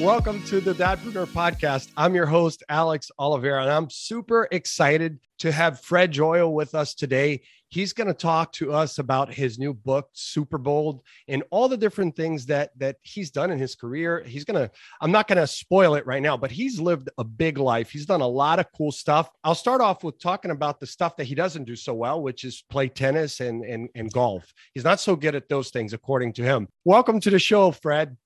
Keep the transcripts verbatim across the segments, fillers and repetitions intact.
Welcome to the Dadpreneur Podcast. I'm your host, Alex Oliveira, and I'm super excited to have Fred Joyal with us today. He's going to talk to us about his new book, Super Bold, and all the different things that that he's done in his career. He's going to, I'm not going to spoil it right now, but he's lived a big life. He's done a lot of cool stuff. I'll start off with talking about the stuff that he doesn't do so well, which is play tennis and and, and golf. He's not so good at those things, according to him. Welcome to the show, Fred.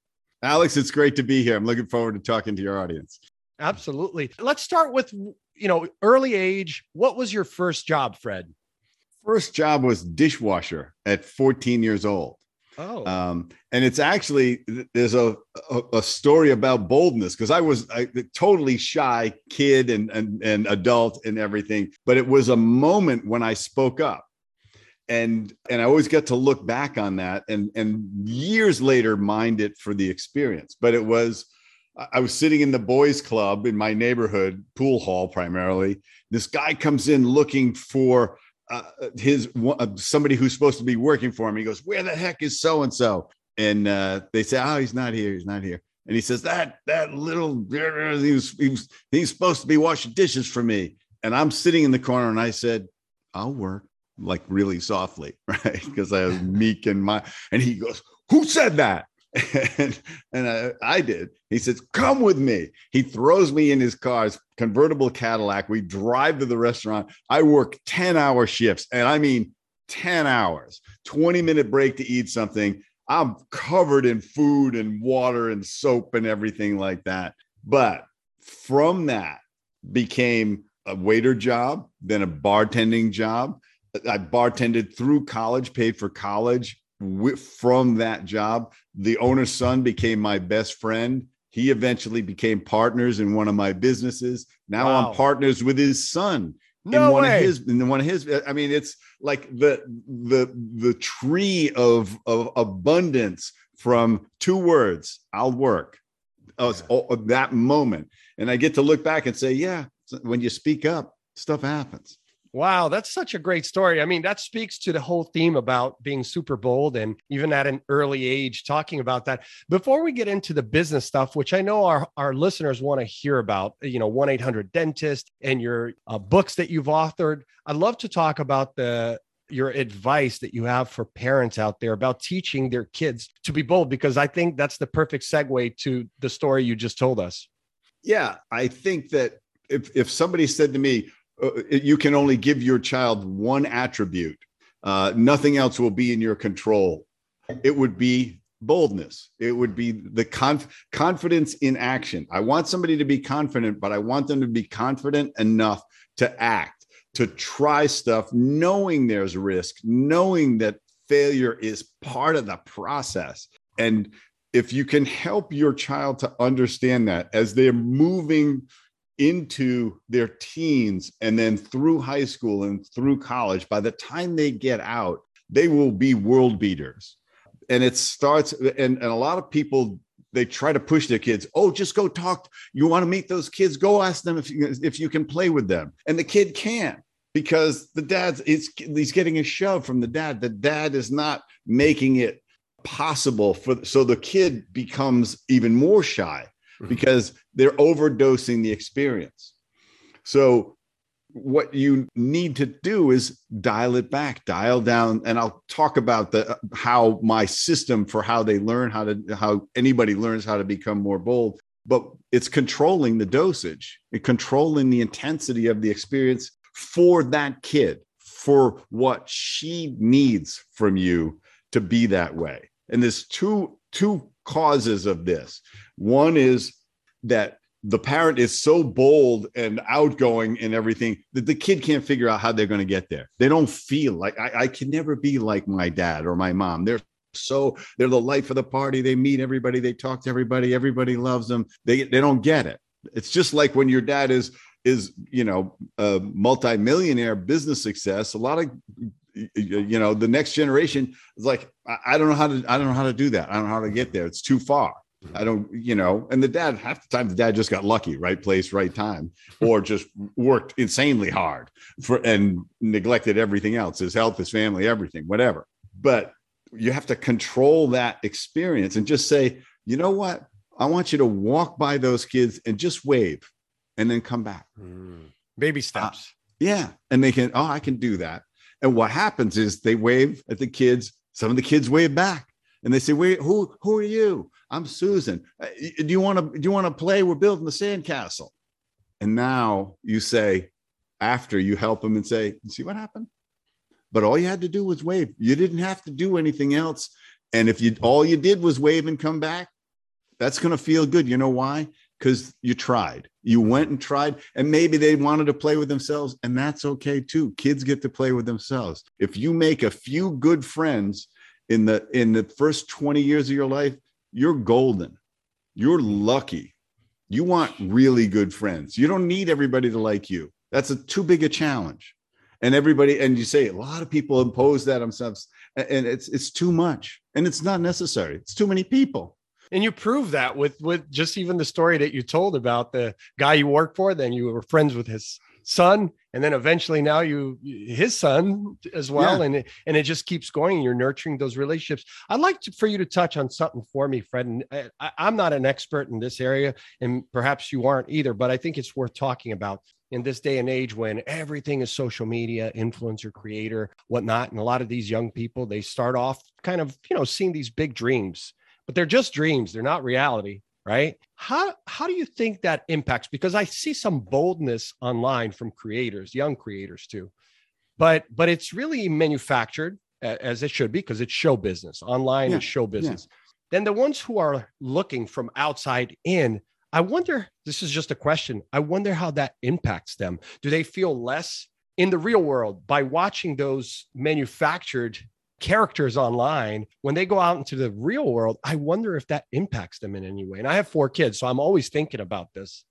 Alex, it's great to be here. I'm looking forward to talking to your audience. Absolutely. Let's start with, you know, early age. What was your first job, Fred? First job was dishwasher at fourteen years old. Oh, um, and it's actually, there's a, a, a story about boldness, because I was a totally shy kid and, and, and adult and everything. But it was a moment when I spoke up. And and I always got to look back on that and, and years later, mind it for the experience. But it was, I was sitting in the boys club in my neighborhood, pool hall primarily. This guy comes in looking for uh, his uh, somebody who's supposed to be working for him. He goes, "Where the heck is so-and-so?" And uh, they say, "Oh, he's not here. He's not here." And he says, that that little, he was, he was, he was supposed to be washing dishes for me. And I'm sitting in the corner and I said, "I'll work." Like really softly, right? Because I was meek and my, and he goes, "Who said that?" and and I, I did. He says, "Come with me." He throws me in his car's convertible Cadillac. We drive to the restaurant. I work ten hour shifts. And I mean, ten hours, twenty minute break to eat something. I'm covered in food and water and soap and everything like that. But from that became a waiter job, then a bartending job. I bartended through college, paid for college with, from that job. The owner's son became my best friend. He eventually became partners in one of my businesses. Now wow. I'm partners with his son no in one way. of his, in one of his, I mean, it's like the, the, the tree of, of abundance from two words, "I'll work." Oh, it's all, that moment. And I get to look back and say, yeah, when you speak up, stuff happens. Wow, that's such a great story. I mean, that speaks to the whole theme about being super bold and even at an early age talking about that. Before we get into the business stuff, which I know our, our listeners want to hear about, you know, one eight hundred dentist and your uh, books that you've authored, I'd love to talk about the your advice that you have for parents out there about teaching their kids to be bold, because I think that's the perfect segue to the story you just told us. Yeah, I think that if if somebody said to me, "You can only give your child one attribute. Uh, nothing else will be in your control," it would be boldness. It would be the conf- confidence in action. I want somebody to be confident, but I want them to be confident enough to act, to try stuff, knowing there's risk, knowing that failure is part of the process. And if you can help your child to understand that as they're moving into their teens and then through high school and through college, by the time they get out, they will be world beaters. And it starts, and, and a lot of people, they try to push their kids. "Oh, just go talk. You want to meet those kids? Go ask them if you, if you can play with them." And the kid can't, because the dad's, it's, he's getting a shove from the dad. The dad is not making it possible for, so the kid becomes even more shy, because they're overdosing the experience. So what you need to do is dial it back, dial down. And I'll talk about the how my system for how they learn how to, how anybody learns how to become more bold, but it's controlling the dosage and controlling the intensity of the experience for that kid, for what she needs from you to be that way. And there's two, two causes of this. One is that the parent is so bold and outgoing and everything that the kid can't figure out how they're going to get there. They don't feel like, I, I can never be like my dad or my mom. They're so, they're the life of the party. They meet everybody. They talk to everybody. Everybody loves them. They they don't get it. It's just like when your dad is, is you know, a multimillionaire business success, a lot of, you know, the next generation is like, I don't know how to, I don't know how to do that. I don't know how to get there. It's too far. I don't, you know, and the dad, half the time the dad just got lucky, right place, right time, or just worked insanely hard for and neglected everything else, his health, his family, everything, whatever. But you have to control that experience and just say, you know what? I want you to walk by those kids and just wave and then come back. Mm. Baby steps. Uh, yeah. And they can, oh, I can do that. And what happens is they wave at the kids. Some of the kids wave back and they say, wait, who, who are you? I'm Susan. Do you want to, do you want to play? We're building the sandcastle. And now you say, after you help them and say, see what happened? But all you had to do was wave. You didn't have to do anything else. And if you, all you did was wave and come back, that's going to feel good. You know why? Because you tried, you went and tried, and maybe they wanted to play with themselves, and that's okay too. Kids get to play with themselves. If you make a few good friends in the, in the first twenty years of your life, you're golden. You're lucky. You want really good friends. You don't need everybody to like you. That's a too big a challenge. And everybody, and you say a lot of people impose that on themselves, and it's, it's too much, and it's not necessary. It's too many people. And you prove that with, with just even the story that you told about the guy you worked for, then you were friends with his son, and then eventually now you, his son as well. Yeah. And it, and it just keeps going. You're nurturing those relationships. I'd like to, for you to touch on something for me, Fred. And I, I, I'm not an expert in this area, and perhaps you aren't either, but I think it's worth talking about in this day and age when everything is social media, influencer, creator, whatnot. And a lot of these young people, they start off kind of, you know, seeing these big dreams, but they're just dreams. They're not reality, right? How, how do you think that impacts? Because I see some boldness online from creators, young creators too, but, but it's really manufactured as it should be, because it's show business online. Yeah. Is show business. Yeah. Then the ones who are looking from outside in, I wonder, this is just a question. I wonder how that impacts them. Do they feel less in the real world by watching those manufactured characters online? When they go out into the real world, I wonder if that impacts them in any way. And I have four kids, so I'm always thinking about this.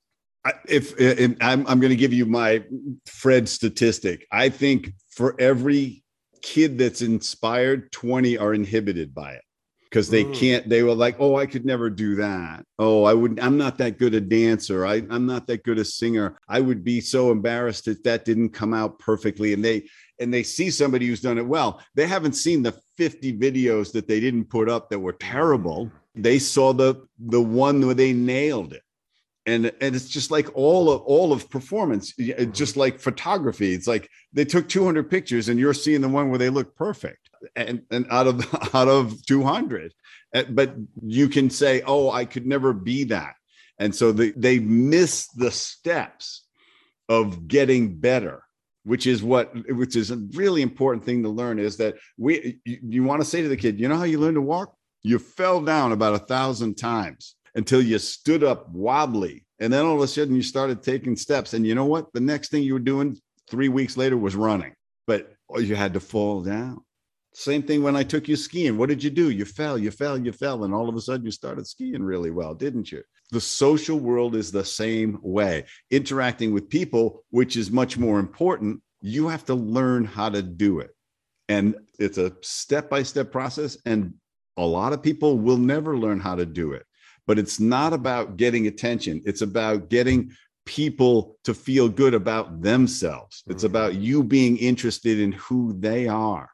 I, if, if I'm, I'm going to give you my Fred statistic. I think for every kid that's inspired, twenty are inhibited by it because they mm. can't. They were like, "Oh, I could never do that. Oh, I wouldn't. I'm not that good a dancer. I, I'm not that good a singer. I would be so embarrassed if that didn't come out perfectly." And they. And they see somebody who's done it well. They haven't seen the fifty videos that they didn't put up that were terrible. They saw the the one where they nailed it. And, and it's just like all of all of performance, just like photography. It's like they took two hundred pictures and you're seeing the one where they look perfect. And, and out of out of two hundred. But you can say, oh, I could never be that. And so they, they miss the steps of getting better. Which is what, which is a really important thing to learn, is that we, you, you want to say to the kid, you know how you learned to walk? You fell down about a thousand times until you stood up wobbly. And then all of a sudden you started taking steps. And you know what? The next thing you were doing three weeks later was running, but you had to fall down. Same thing when I took you skiing. What did you do? You fell, you fell, you fell. And all of a sudden you started skiing really well, didn't you? The social world is the same way. Interacting with people, which is much more important, you have to learn how to do it. And it's a step-by-step process. And a lot of people will never learn how to do it. But it's not about getting attention. It's about getting people to feel good about themselves. It's about you being interested in who they are.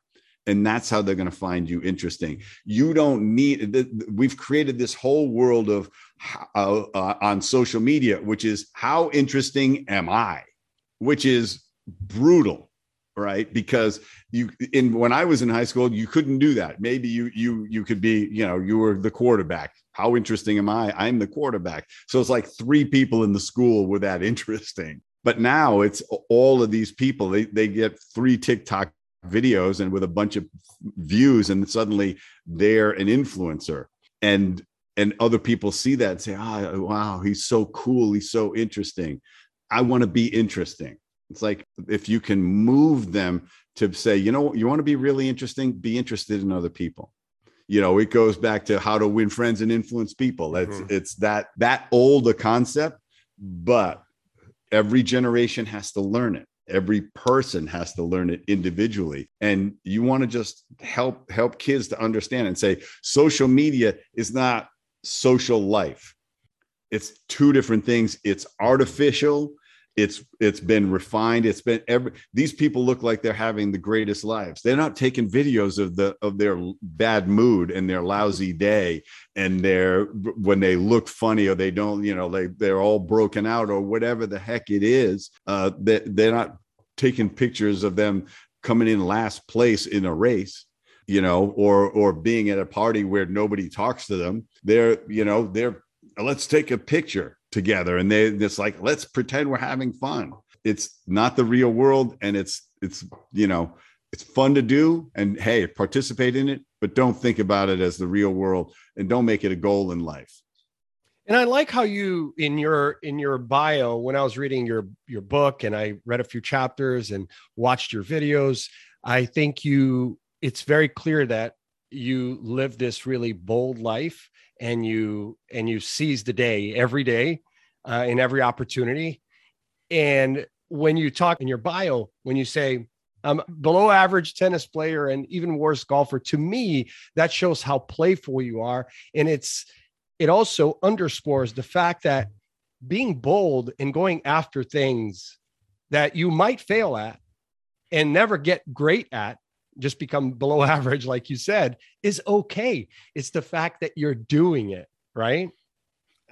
And that's how they're going to find you interesting. You don't need, we've created this whole world of uh, uh, on social media, which is how interesting am I, which is brutal, right? Because you, in when I was in high school, you couldn't do that. Maybe you, you, you could be, you know, you were the quarterback. How interesting am I? I'm the quarterback. So it's like three people in the school were that interesting. But now it's all of these people, they, they get three TikTok videos and with a bunch of views, and suddenly they're an influencer, and and other people see that and say, oh, wow, he's so cool, he's so interesting, I want to be interesting. It's like, if you can move them to say, you know, you want to be really interesting, be interested in other people. You know, it goes back to how to win friends and influence people. That's mm-hmm. it's that that old a concept, but every generation has to learn it. Every person has to learn it individually. And you want to just help help kids to understand and say, social media is not social life. It's two different things. It's artificial It's it's been refined. It's been every, these people look like they're having the greatest lives. They're not taking videos of the of their bad mood and their lousy day and their when they look funny or they don't, you know, they they're all broken out or whatever the heck it is. Uh, they they're not taking pictures of them coming in last place in a race, you know, or or being at a party where nobody talks to them. They're, you know, they're let's take a picture together. And they it's like, let's pretend we're having fun. It's not the real world. And it's, it's, you know, it's fun to do and hey, participate in it, but don't think about it as the real world and don't make it a goal in life. And I like how you, in your, in your bio, when I was reading your, your book and I read a few chapters and watched your videos, I think you, it's very clear that you live this really bold life and you, and you seize the day every day uh, in every opportunity. And when you talk in your bio, when you say um, below average tennis player and even worse golfer, to me, that shows how playful you are. And it's, it also underscores the fact that being bold and going after things that you might fail at and never get great at, just become below average, like you said, is okay. It's the fact that you're doing it, right?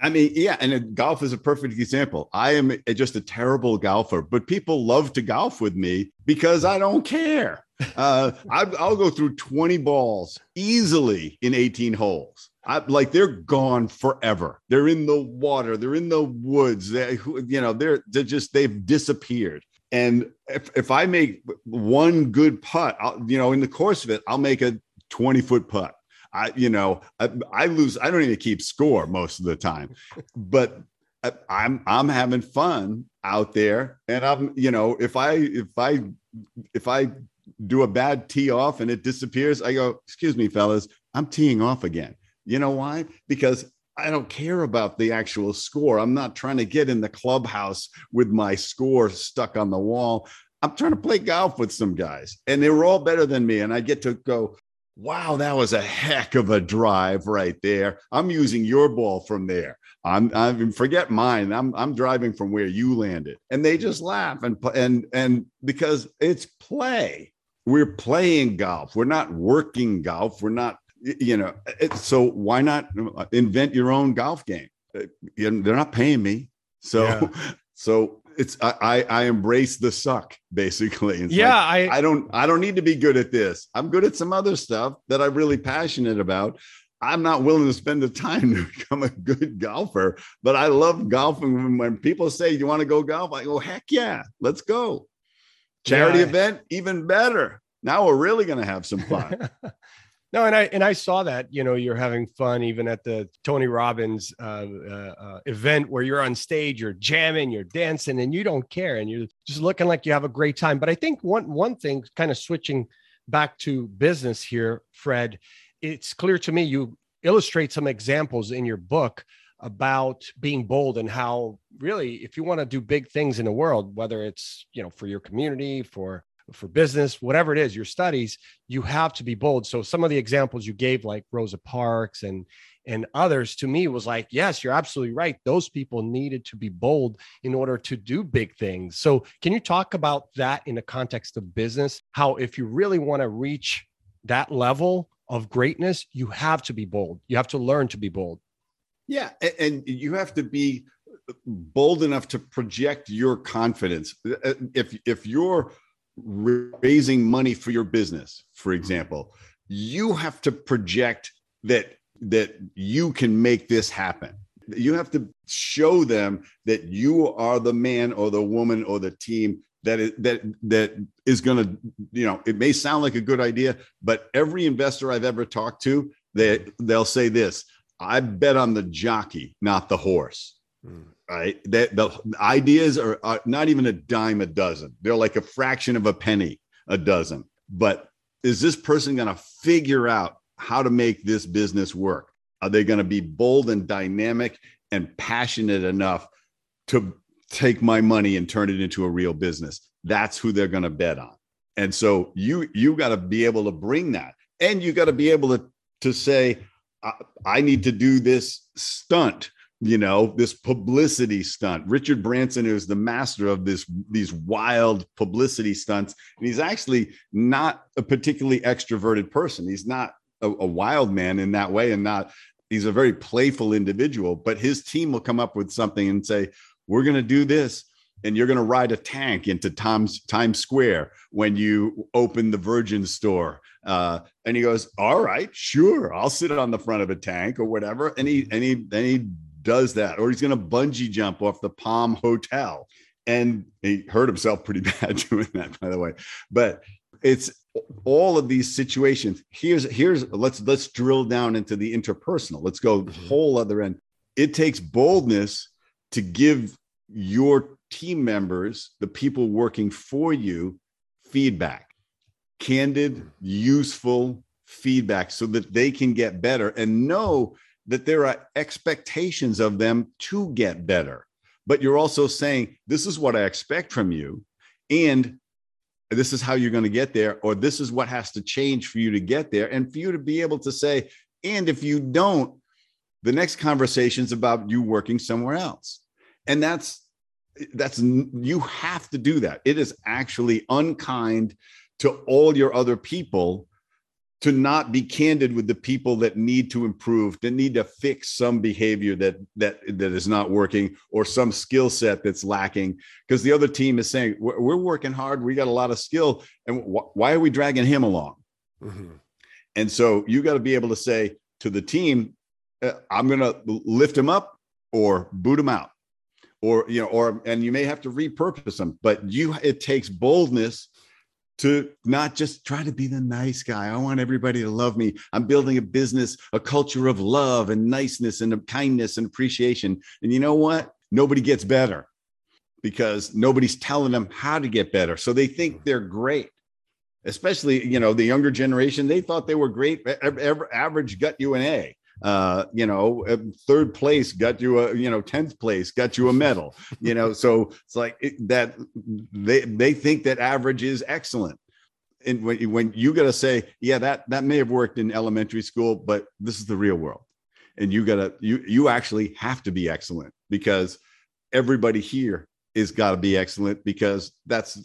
I mean, yeah. And golf is a perfect example. I am just a terrible golfer, but people love to golf with me because I don't care. Uh, I'll, I'll go through twenty balls easily in eighteen holes. I, like they're gone forever. They're in the water. They're in the woods. They, you know, they're, they're just, they've disappeared. And if, if I make one good putt, I'll, you know, in the course of it, I'll make a twenty foot putt. I, you know, I, I lose. I don't even keep score most of the time, but I, I'm I'm having fun out there. And I'm, you know, if I if I if I do a bad tee off and it disappears, I go, excuse me, fellas, I'm teeing off again. You know why? Because I don't care about the actual score. I'm not trying to get in the clubhouse with my score stuck on the wall. I'm trying to play golf with some guys and they were all better than me. And I get to go, wow, that was a heck of a drive right there. I'm using your ball from there. I'm, I'm forget mine. I'm, I'm driving from where you landed. And they just laugh and, and, and because it's play, we're playing golf. We're not working golf. We're not, you know, so why not invent your own golf game? They're not paying me. So, yeah. so it's, I, I embrace the suck basically. It's yeah. Like, I, I don't, I don't need to be good at this. I'm good at some other stuff that I'm really passionate about. I'm not willing to spend the time to become a good golfer, but I love golfing. When, when people say, you want to go golf? I go, heck yeah, let's go. Charity yeah. event, even better. Now we're really going to have some fun. No, and I and I saw that, you know, you're having fun even at the Tony Robbins uh, uh, event where you're on stage, you're jamming, you're dancing, and you don't care, and you're just looking like you have a great time. But I think one one thing, kind of switching back to business here, Fred, it's clear to me you illustrate some examples in your book about being bold and how really, if you want to do big things in the world, whether it's, you know, for your community, for for business, whatever it is, your studies, you have to be bold. So some of the examples you gave, like Rosa Parks and, and others, to me was like, yes, you're absolutely right. Those people needed to be bold in order to do big things. So can you talk about that in the context of business? How, if you really want to reach that level of greatness, you have to be bold. You have to learn to be bold. Yeah. And you have to be bold enough to project your confidence. If, if you're raising money for your business, for example, you have to project that that you can make this happen. You have to show them that you are the man or the woman or the team that is, that that is going to, you know, it may sound like a good idea, but every investor I've ever talked to, they they'll say this: I bet on the jockey, not the horse. Mm. Right. That the ideas are, are not even a dime a dozen. They're like a fraction of a penny a dozen. But is this person going to figure out how to make this business work? Are they going to be bold and dynamic and passionate enough to take my money and turn it into a real business? That's who they're going to bet on. And so you you got to be able to bring that, and you got to be able to to say, I, I need to do this stunt you know, this publicity stunt. Richard Branson is the master of this, these wild publicity stunts. And he's actually not a particularly extroverted person. He's not a, a wild man in that way, and not, he's a very playful individual, but his team will come up with something and say, we're going to do this, and you're going to ride a tank into Tom's Times Square when you open the Virgin store. Uh, and he goes, all right, sure, I'll sit on the front of a tank or whatever. And he, and he, and he does that. Or he's going to bungee jump off the Palm Hotel. And he hurt himself pretty bad doing that, by the way. But it's all of these situations. Here's, here's, let's, let's drill down into the interpersonal. Let's go the whole other end. It takes boldness to give your team members, the people working for you, feedback, candid, useful feedback, so that they can get better and know that there are expectations of them to get better. But you're also saying, this is what I expect from you, and this is how you're going to get there, or this is what has to change for you to get there. And for you to be able to say, and if you don't, the next conversation's about you working somewhere else. And that's, that's, you have to do that. It is actually unkind to all your other people to not be candid with the people that need to improve, that need to fix some behavior that that that is not working, or some skill set that's lacking, because the other team is saying, we're working hard, we got a lot of skill, and wh- why are we dragging him along? Mm-hmm. And so you got to be able to say to the team, I'm going to lift him up or boot him out. Or, you know, or, and you may have to repurpose them, but you, it takes boldness to not just try to be the nice guy. I want everybody to love me. I'm building a business, a culture of love and niceness and kindness and appreciation. And you know what? Nobody gets better because nobody's telling them how to get better. So they think they're great, especially, you know, the younger generation. They thought they were great. Average got you an A. Uh, you know, third place got you a, you know, tenth place got you a medal, you know, so it's like it, that they, they think that average is excellent. And when, when you got to say, yeah, that, that may have worked in elementary school, but this is the real world. And you gotta, you, you actually have to be excellent, because everybody here is gotta be excellent, because that's,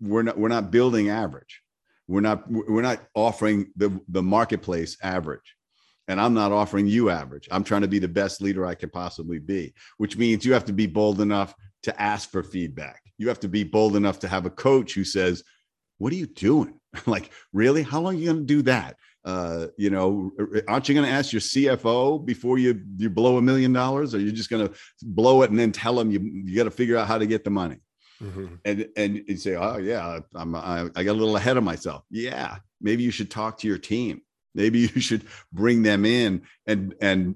we're not, we're not building average. We're not, we're not offering the, the marketplace average. And I'm not offering you average. I'm trying to be the best leader I can possibly be, which means you have to be bold enough to ask for feedback. You have to be bold enough to have a coach who says, what are you doing? Like, really? How long are you going to do that? Uh, you know, aren't you going to ask your C F O before you, you blow a million dollars? Or you're just going to blow it and then tell them you, you got to figure out how to get the money? Mm-hmm. And, and you say, oh, yeah, I'm, I, I got a little ahead of myself. Yeah, maybe you should talk to your team. Maybe you should bring them in and, and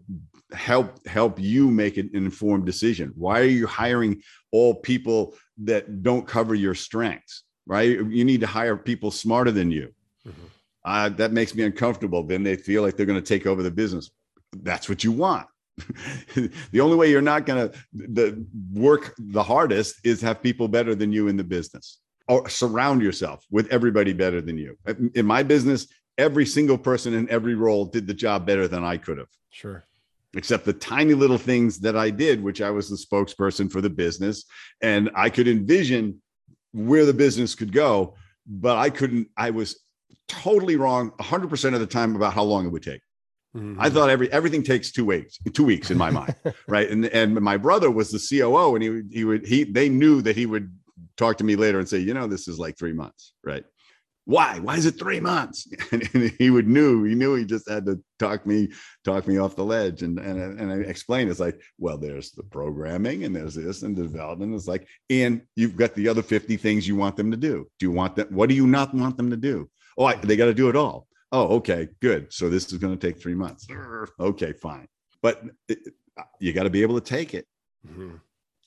help help you make an informed decision. Why are you hiring all people that don't cover your strengths, right? You need to hire people smarter than you. Mm-hmm. Uh, that makes me uncomfortable. Then they feel like they're going to take over the business. That's what you want. The only way you're not going to work the hardest is have people better than you in the business, or surround yourself with everybody better than you. In my business, every single person in every role did the job better than I could have. Sure. Except the tiny little things that I did, which I was the spokesperson for the business, and I could envision where the business could go, but I couldn't, I was totally wrong one hundred percent of the time about how long it would take. Mm-hmm. I thought every, everything takes two weeks, two weeks in my mind. Right. And, and my brother was the C O O, and he would, he would, he, they knew that he would talk to me later and say, you know, this is like three months. Right. Why? Why is it three months? And, and he would knew, he knew he just had to talk me, talk me off the ledge. And, and, and I explained, it's like, well, there's the programming and there's this and the development. It's like, and you've got the other fifty things you want them to do. Do you want that? What do you not want them to do? Oh, I, they got to do it all. Oh, okay, good. So this is going to take three months. Okay, fine. But it, you got to be able to take it. Mm-hmm.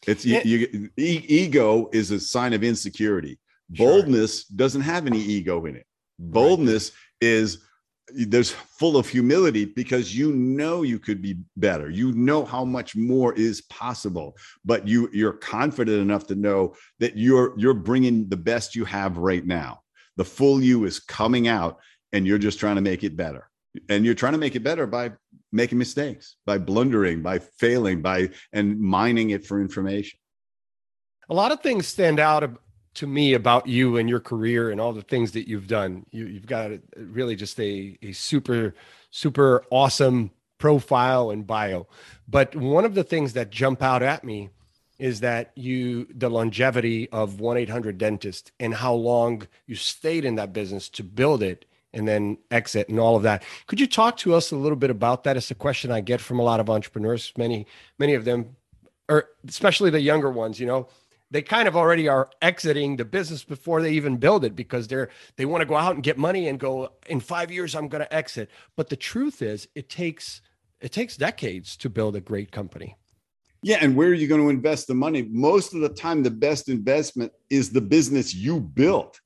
It's you, you, e- ego is a sign of insecurity. Boldness sure. doesn't have any ego in it. Boldness right. is there's full of humility, because you know you could be better. You know how much more is possible, but you you're confident enough to know that you're you're bringing the best you have right now. The full you is coming out, and you're just trying to make it better. And you're trying to make it better by making mistakes, by blundering, by failing, by and mining it for information. A lot of things stand out to me about you and your career and all the things that you've done. You, you've got really just a, a super, super awesome profile and bio. But one of the things that jump out at me is that you, the longevity of one eight hundred dentist and how long you stayed in that business to build it and then exit and all of that. Could you talk to us a little bit about that? It's a question I get from a lot of entrepreneurs, many, many of them, or especially the younger ones, you know, they kind of already are exiting the business before they even build it because they're, they want to go out and get money and go in five years, I'm going to exit. But the truth is it takes, it takes decades to build a great company. Yeah. And where are you going to invest the money? Most of the time, the best investment is the business you built.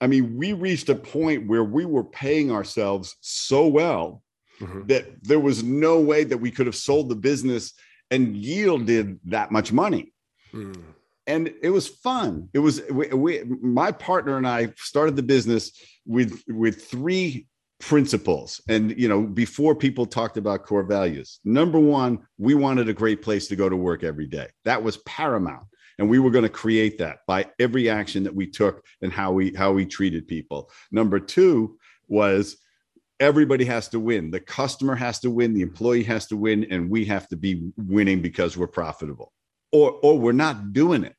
I mean, we reached a point where we were paying ourselves so well mm-hmm. that there was no way that we could have sold the business and yielded that much money. Mm. And it was fun. It was, we, we, my partner and I started the business with, with three principles. And, you know, before people talked about core values, number one, we wanted a great place to go to work every day. That was paramount. And we were going to create that by every action that we took and how we how we treated people. Number two was everybody has to win. The customer has to win. The employee has to win. And we have to be winning because we're profitable or, or we're not doing it.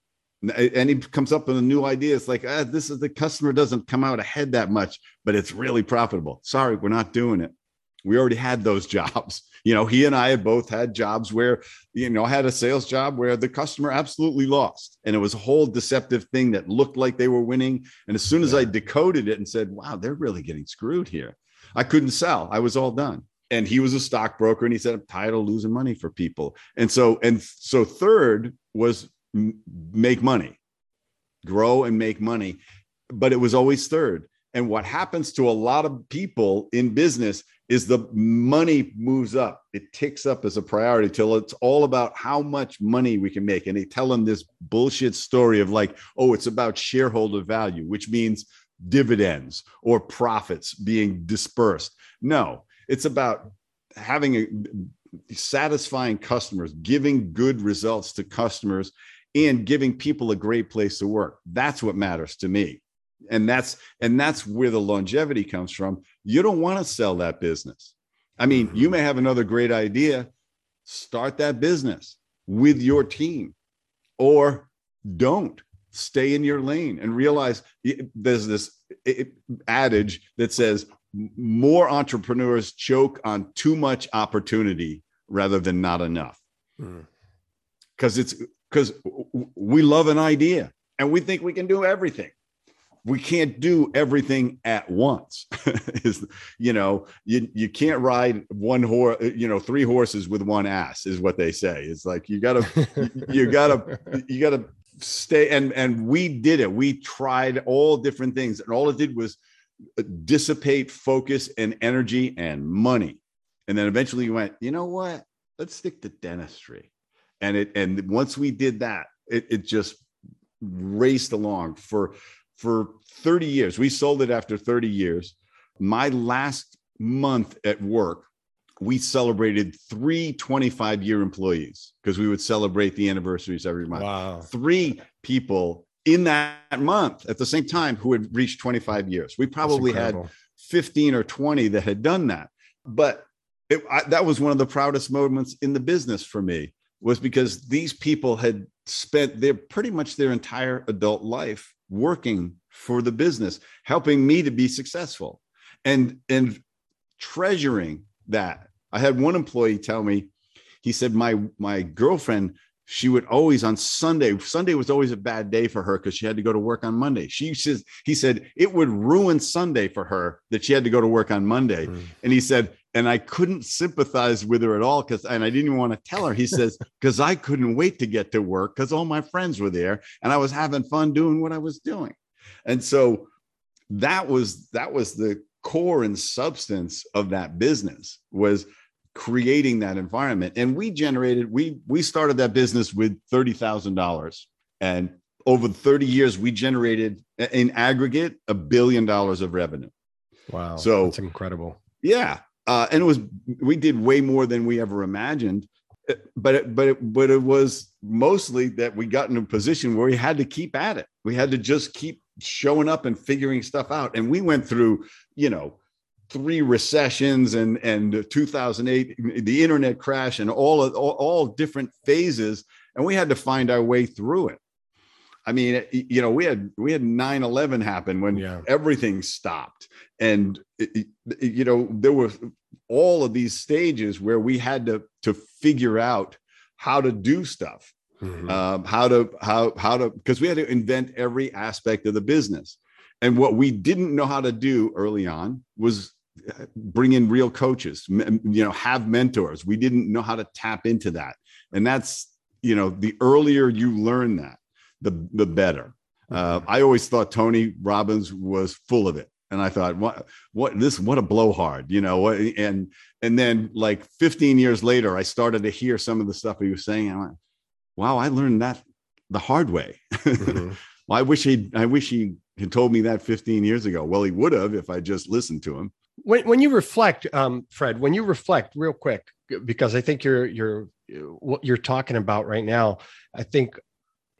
And he comes up with a new idea. It's like, ah, this is the customer doesn't come out ahead that much, but it's really profitable. Sorry, we're not doing it. We already had those jobs. You know, he and I had both had jobs where, you know, I had a sales job where the customer absolutely lost. And it was a whole deceptive thing that looked like they were winning. And as soon as I decoded it and said, wow, they're really getting screwed here. I couldn't sell. I was all done. And he was a stockbroker. And he said, I'm tired of losing money for people. And so, and so third was make money, grow and make money. But it was always third. And what happens to a lot of people in business is the money moves up. It ticks up as a priority till it's all about how much money we can make. And they tell them this bullshit story of like, oh, it's about shareholder value, which means dividends or profits being dispersed. No, it's about having a, satisfying customers, giving good results to customers and giving people a great place to work. That's what matters to me. And that's and that's where the longevity comes from. You don't want to sell that business. I mean, you may have another great idea. Start that business with your team or don't. Stay in your lane and realize there's this adage that says more entrepreneurs choke on too much opportunity rather than not enough. Because it's because we love an idea and we think we can do everything. We can't do everything at once. You know, you, you can't ride one horse, you know, three horses with one ass is what they say. It's like, you gotta, you gotta, you gotta stay. And, and we did it. We tried all different things and all it did was dissipate focus and energy and money. And then eventually you went, you know what, let's stick to dentistry. And it, and once we did that, it, it just raced along for, For thirty years, we sold it after thirty years. My last month at work, we celebrated three twenty-five year employees because we would celebrate the anniversaries every month. Wow. Three people in that month at the same time who had reached twenty-five years. We probably had fifteen or twenty that had done that. But it, I, that was one of the proudest moments in the business for me was because these people had spent their pretty much their entire adult life working for the business, helping me to be successful and, and treasuring that. I had one employee tell me, he said, my, my girlfriend, she would always on Sunday, Sunday was always a bad day for her because she had to go to work on Monday. She says, he said, it would ruin Sunday for her that she had to go to work on Monday. Mm. And he said, and I couldn't sympathize with her at all because, and I didn't even want to tell her, he says, because I couldn't wait to get to work because all my friends were there and I was having fun doing what I was doing. And so that was, that was the core and substance of that business was creating that environment. And we generated, we, we started that business with thirty thousand dollars and over thirty years, we generated in aggregate a billion dollars of revenue. Wow. So that's incredible. Yeah. Uh, and it was, we did way more than we ever imagined, but, it, but, it, but it was mostly that we got in a position where we had to keep at it. We had to just keep showing up and figuring stuff out. And we went through, you know, three recessions and, and two thousand eight, the internet crash and all of all, all different phases. And we had to find our way through it. I mean, you know, we had, we had nine eleven happen when yeah. everything stopped, and, it, it, you know, there were all of these stages where we had to, to figure out how to do stuff, mm-hmm. um, how to, how, how to, because we had to invent every aspect of the business. And what we didn't know how to do early on was bring in real coaches, you know, have mentors. We didn't know how to tap into that. And that's, you know, the earlier you learn that, the the better. Uh, I always thought Tony Robbins was full of it. And I thought, what, what this, what a blowhard, you know? And, and then like fifteen years later, I started to hear some of the stuff he was saying. I'm like, wow, I learned that the hard way. Mm-hmm. Well, I wish he, I wish he had told me that fifteen years ago. Well, he would have, if I just listened to him. When, when you reflect, um, Fred, when you reflect real quick, because I think you're, you're, what you're talking about right now, I think,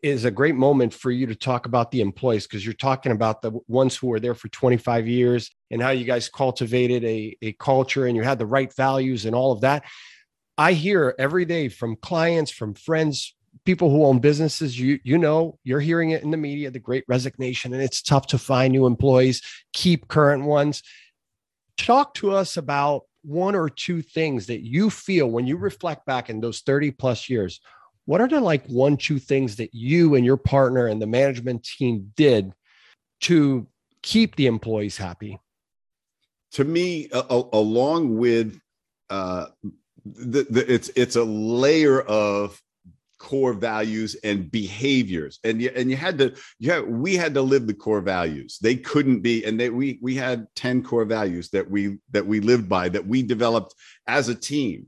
is a great moment for you to talk about the employees, because you're talking about the ones who were there for twenty-five years and how you guys cultivated a, a culture and you had the right values and all of that. I hear every day from clients, from friends, people who own businesses, you, you know, you're hearing it in the media, the great resignation, and it's tough to find new employees, keep current ones. Talk to us about one or two things that you feel when you reflect back in those thirty plus years. What are the like one, two things that you and your partner and the management team did to keep the employees happy? To me, a, a, along with uh, the, the, it's it's a layer of core values and behaviors, and you and you had to you had, we had to live the core values. They couldn't be, and they we we had ten core values that we that we lived by, that we developed as a team.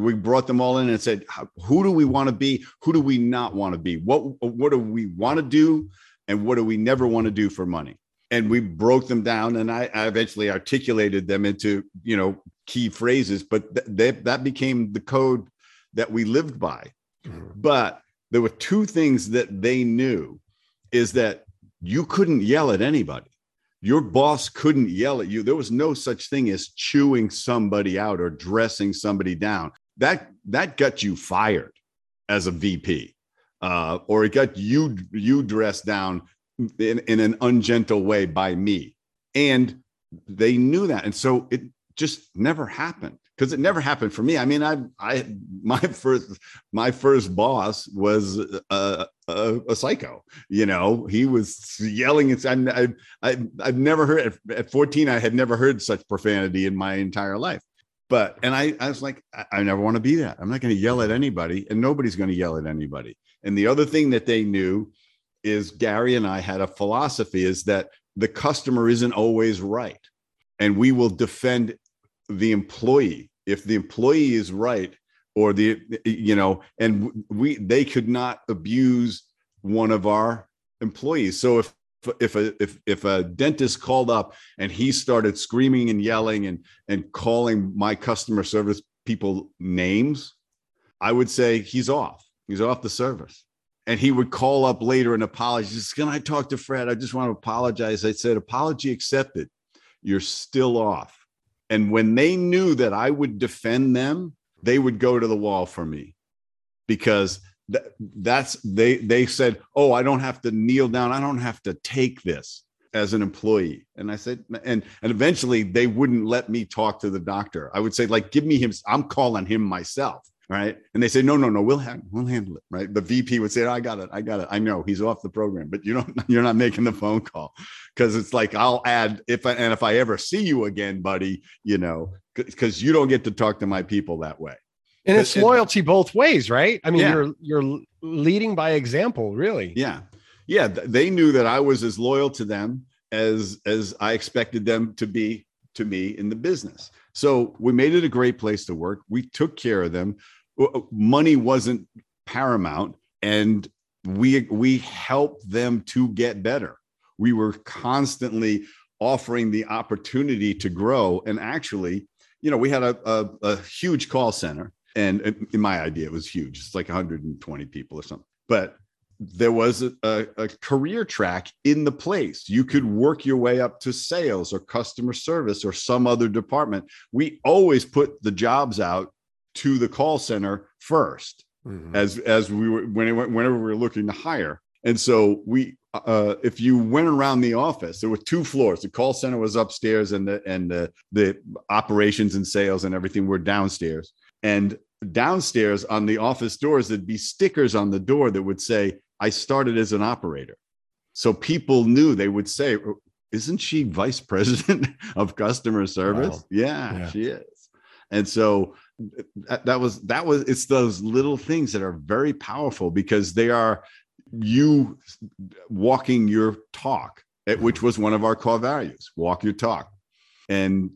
We brought them all in and said, who do we want to be? Who do we not want to be? What, what do we want to do? And what do we never want to do for money? And we broke them down, and I, I eventually articulated them into, you know, key phrases, but th- they, that became the code that we lived by. Mm-hmm. But there were two things that they knew, is that you couldn't yell at anybody. Your boss couldn't yell at you. There was no such thing as chewing somebody out or dressing somebody down. That that got you fired as a V P, uh, or it got you you dressed down in, in an ungentle way by me. And they knew that, and so it just never happened, because it never happened for me. I mean, I I my first my first boss was a a, a psycho. You know, he was yelling. It's I'm I I've, I've never heard at fourteen. I had never heard such profanity in my entire life. But, and I, I was like, I, I never want to be that. I'm not going to yell at anybody, and nobody's going to yell at anybody. And the other thing that they knew is Gary and I had a philosophy, is that the customer isn't always right. And we will defend the employee if the employee is right, or the, you know, and we, they could not abuse one of our employees. So if, If a if if a dentist called up and he started screaming and yelling and and calling my customer service people names, I would say he's off. He's off the service. And he would call up later and apologize. Can I talk to Fred? I just want to apologize. I said, apology accepted. You're still off. And when they knew that I would defend them, they would go to the wall for me, because that's they they said, oh, I don't have to kneel down, I don't have to take this as an employee. And I said, and and eventually they wouldn't let me talk to the doctor. I would say, like, give me him, I'm calling him myself, right? And they say, no no no we'll have we'll handle it, right? The V P would say, oh, I got it I got it I know he's off the program, but you don't you're not making the phone call, because it's like, I'll add if I, and if I ever see you again, buddy, you know, because you don't get to talk to my people that way. And it's loyalty both ways, right? I mean, yeah. you're you're leading by example, really. Yeah. Yeah. They knew that I was as loyal to them as as I expected them to be to me in the business. So we made it a great place to work. We took care of them. Money wasn't paramount, and we we helped them to get better. We were constantly offering the opportunity to grow. And actually, you know, we had a, a, a huge call center, and in my idea, it was huge. It's like one hundred twenty people or something, but there was a, a career track in the place. You could work your way up to sales or customer service or some other department. We always put the jobs out to the call center first, mm-hmm. as, as we were, whenever, whenever we were looking to hire. And so we, uh, if you went around the office, there were two floors. The call center was upstairs, and the, and the, the operations and sales and everything were downstairs. And downstairs on the office doors, there'd be stickers on the door that would say, "I started as an operator." So people knew. They would say, "Isn't she vice president of customer service?" Wow. Yeah, yeah, she is. And so that, that was, that was, it's those little things that are very powerful, because they are you walking your talk, which was one of our core values: walk your talk. And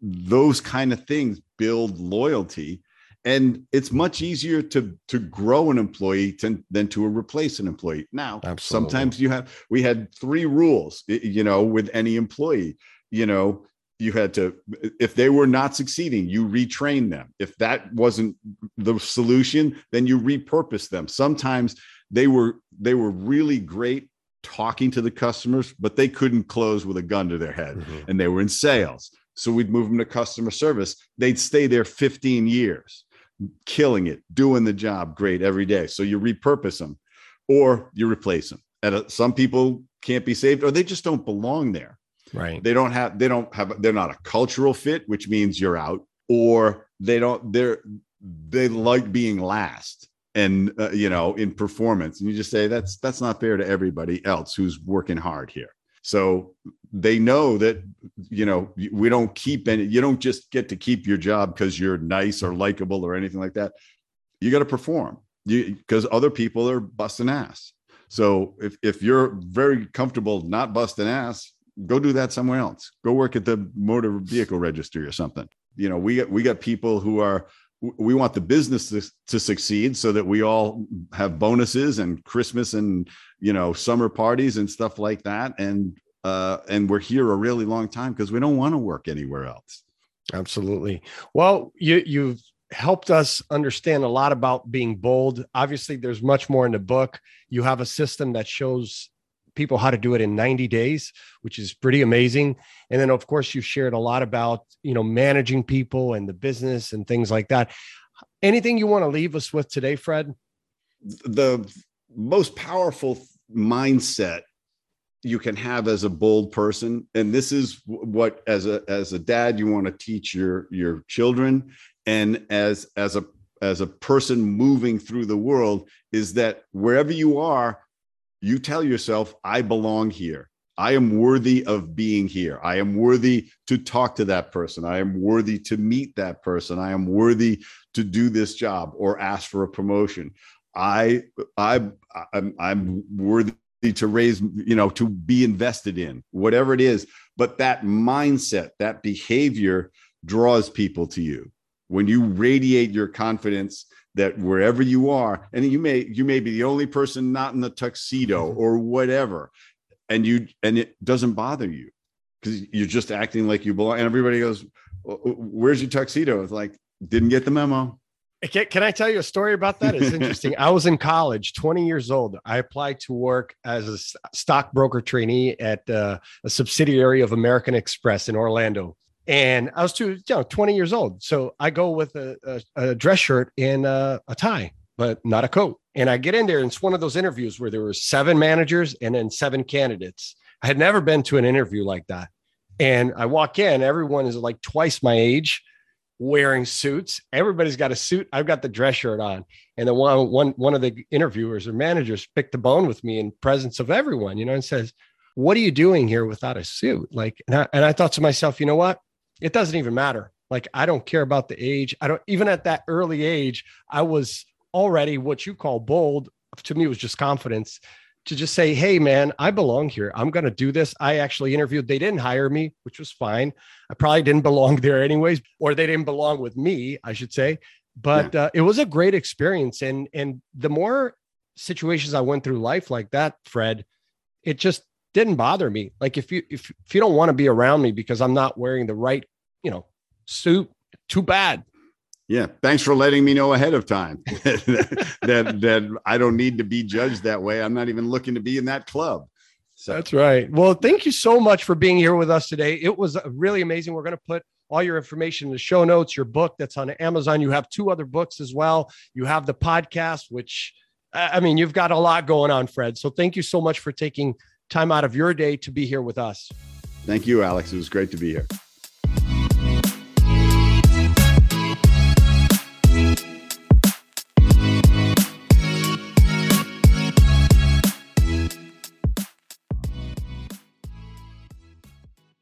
those kind of things build loyalty. And it's much easier to, to grow an employee to, than to replace an employee. Now, Absolutely. sometimes you have, we had three rules, you know, with any employee. You know, you had to, if they were not succeeding, you retrain them. If that wasn't the solution, then you repurpose them. Sometimes they were, they were really great talking to the customers, but they couldn't close with a gun to their head, mm-hmm. and they were in sales. So we'd move them to customer service. They'd stay there fifteen years. Killing it, doing the job great every day. So you repurpose them, or you replace them. And uh, some people can't be saved, or they just don't belong there. Right? They don't have. They don't have. They're not a cultural fit, which means you're out. Or they don't. They're they like being last, and uh, you know, in performance. And you just say that's that's not fair to everybody else who's working hard here. So they know that, you know, we don't keep any, you don't just get to keep your job because you're nice or likable or anything like that. You got to perform, because other people are busting ass. So if, if you're very comfortable not busting ass, go do that somewhere else. Go work at the motor vehicle registry or something. You know, we got, we got people who are, we want the business to, to succeed so that we all have bonuses and Christmas and, you know, summer parties and stuff like that. And, uh, and we're here a really long time because we don't want to work anywhere else. Absolutely. Well, you, you've helped us understand a lot about being bold. Obviously there's much more in the book. You have a system that shows people how to do it in ninety days, which is pretty amazing. And then of course you shared a lot about, you know, managing people and the business and things like that. Anything you want to leave us with today, Fred? The most powerful mindset you can have as a bold person, and this is what, as a, as a dad, you want to teach your, your children. And as, as a, as a person moving through the world, is that wherever you are, you tell yourself, I belong here. I am worthy of being here. I am worthy to talk to that person. I am worthy to meet that person. I am worthy to do this job or ask for a promotion. I, I, I'm, I'm worthy to raise, you know, to be invested in, whatever it is. But that mindset, that behavior draws people to you. When you radiate your confidence, that wherever you are, and you may you may be the only person not in the tuxedo or whatever, and you and it doesn't bother you because you're just acting like you belong. And everybody goes, "Where's your tuxedo?" It's like, didn't get the memo. Can, can I tell you a story about that? It's interesting. I was in college, twenty years old. I applied to work as a stockbroker trainee at uh, a subsidiary of American Express in Orlando. And I was too, you know, twenty years old. So I go with a, a, a dress shirt and a, a tie, but not a coat. And I get in there, and it's one of those interviews where there were seven managers and then seven candidates. I had never been to an interview like that. And I walk in, everyone is like twice my age, wearing suits. Everybody's got a suit. I've got the dress shirt on. And then one, one, one of the interviewers or managers picked the bone with me in presence of everyone, you know, and says, "What are you doing here without a suit?" Like, and I, and I thought to myself, you know what? It doesn't even matter. Like, I don't care about the age. I don't, even at that early age, I was already what you call bold. To me, it was just confidence to just say, "Hey man, I belong here. I'm going to do this." I actually interviewed. They didn't hire me, which was fine. I probably didn't belong there anyways, or they didn't belong with me, I should say, but yeah. uh, it was a great experience. And, and the more situations I went through life like that, Fred, it just didn't bother me. Like if you, if, if you don't want to be around me because I'm not wearing the right, you know, suit, too bad. Yeah. Thanks for letting me know ahead of time that, that, that I don't need to be judged that way. I'm not even looking to be in that club. So that's right. Well, thank you so much for being here with us today. It was really amazing. We're going to put all your information in the show notes, your book that's on Amazon. You have two other books as well. You have the podcast, which, I mean, you've got a lot going on, Fred. So thank you so much for taking time out of your day to be here with us. Thank you, Alex. It was great to be here.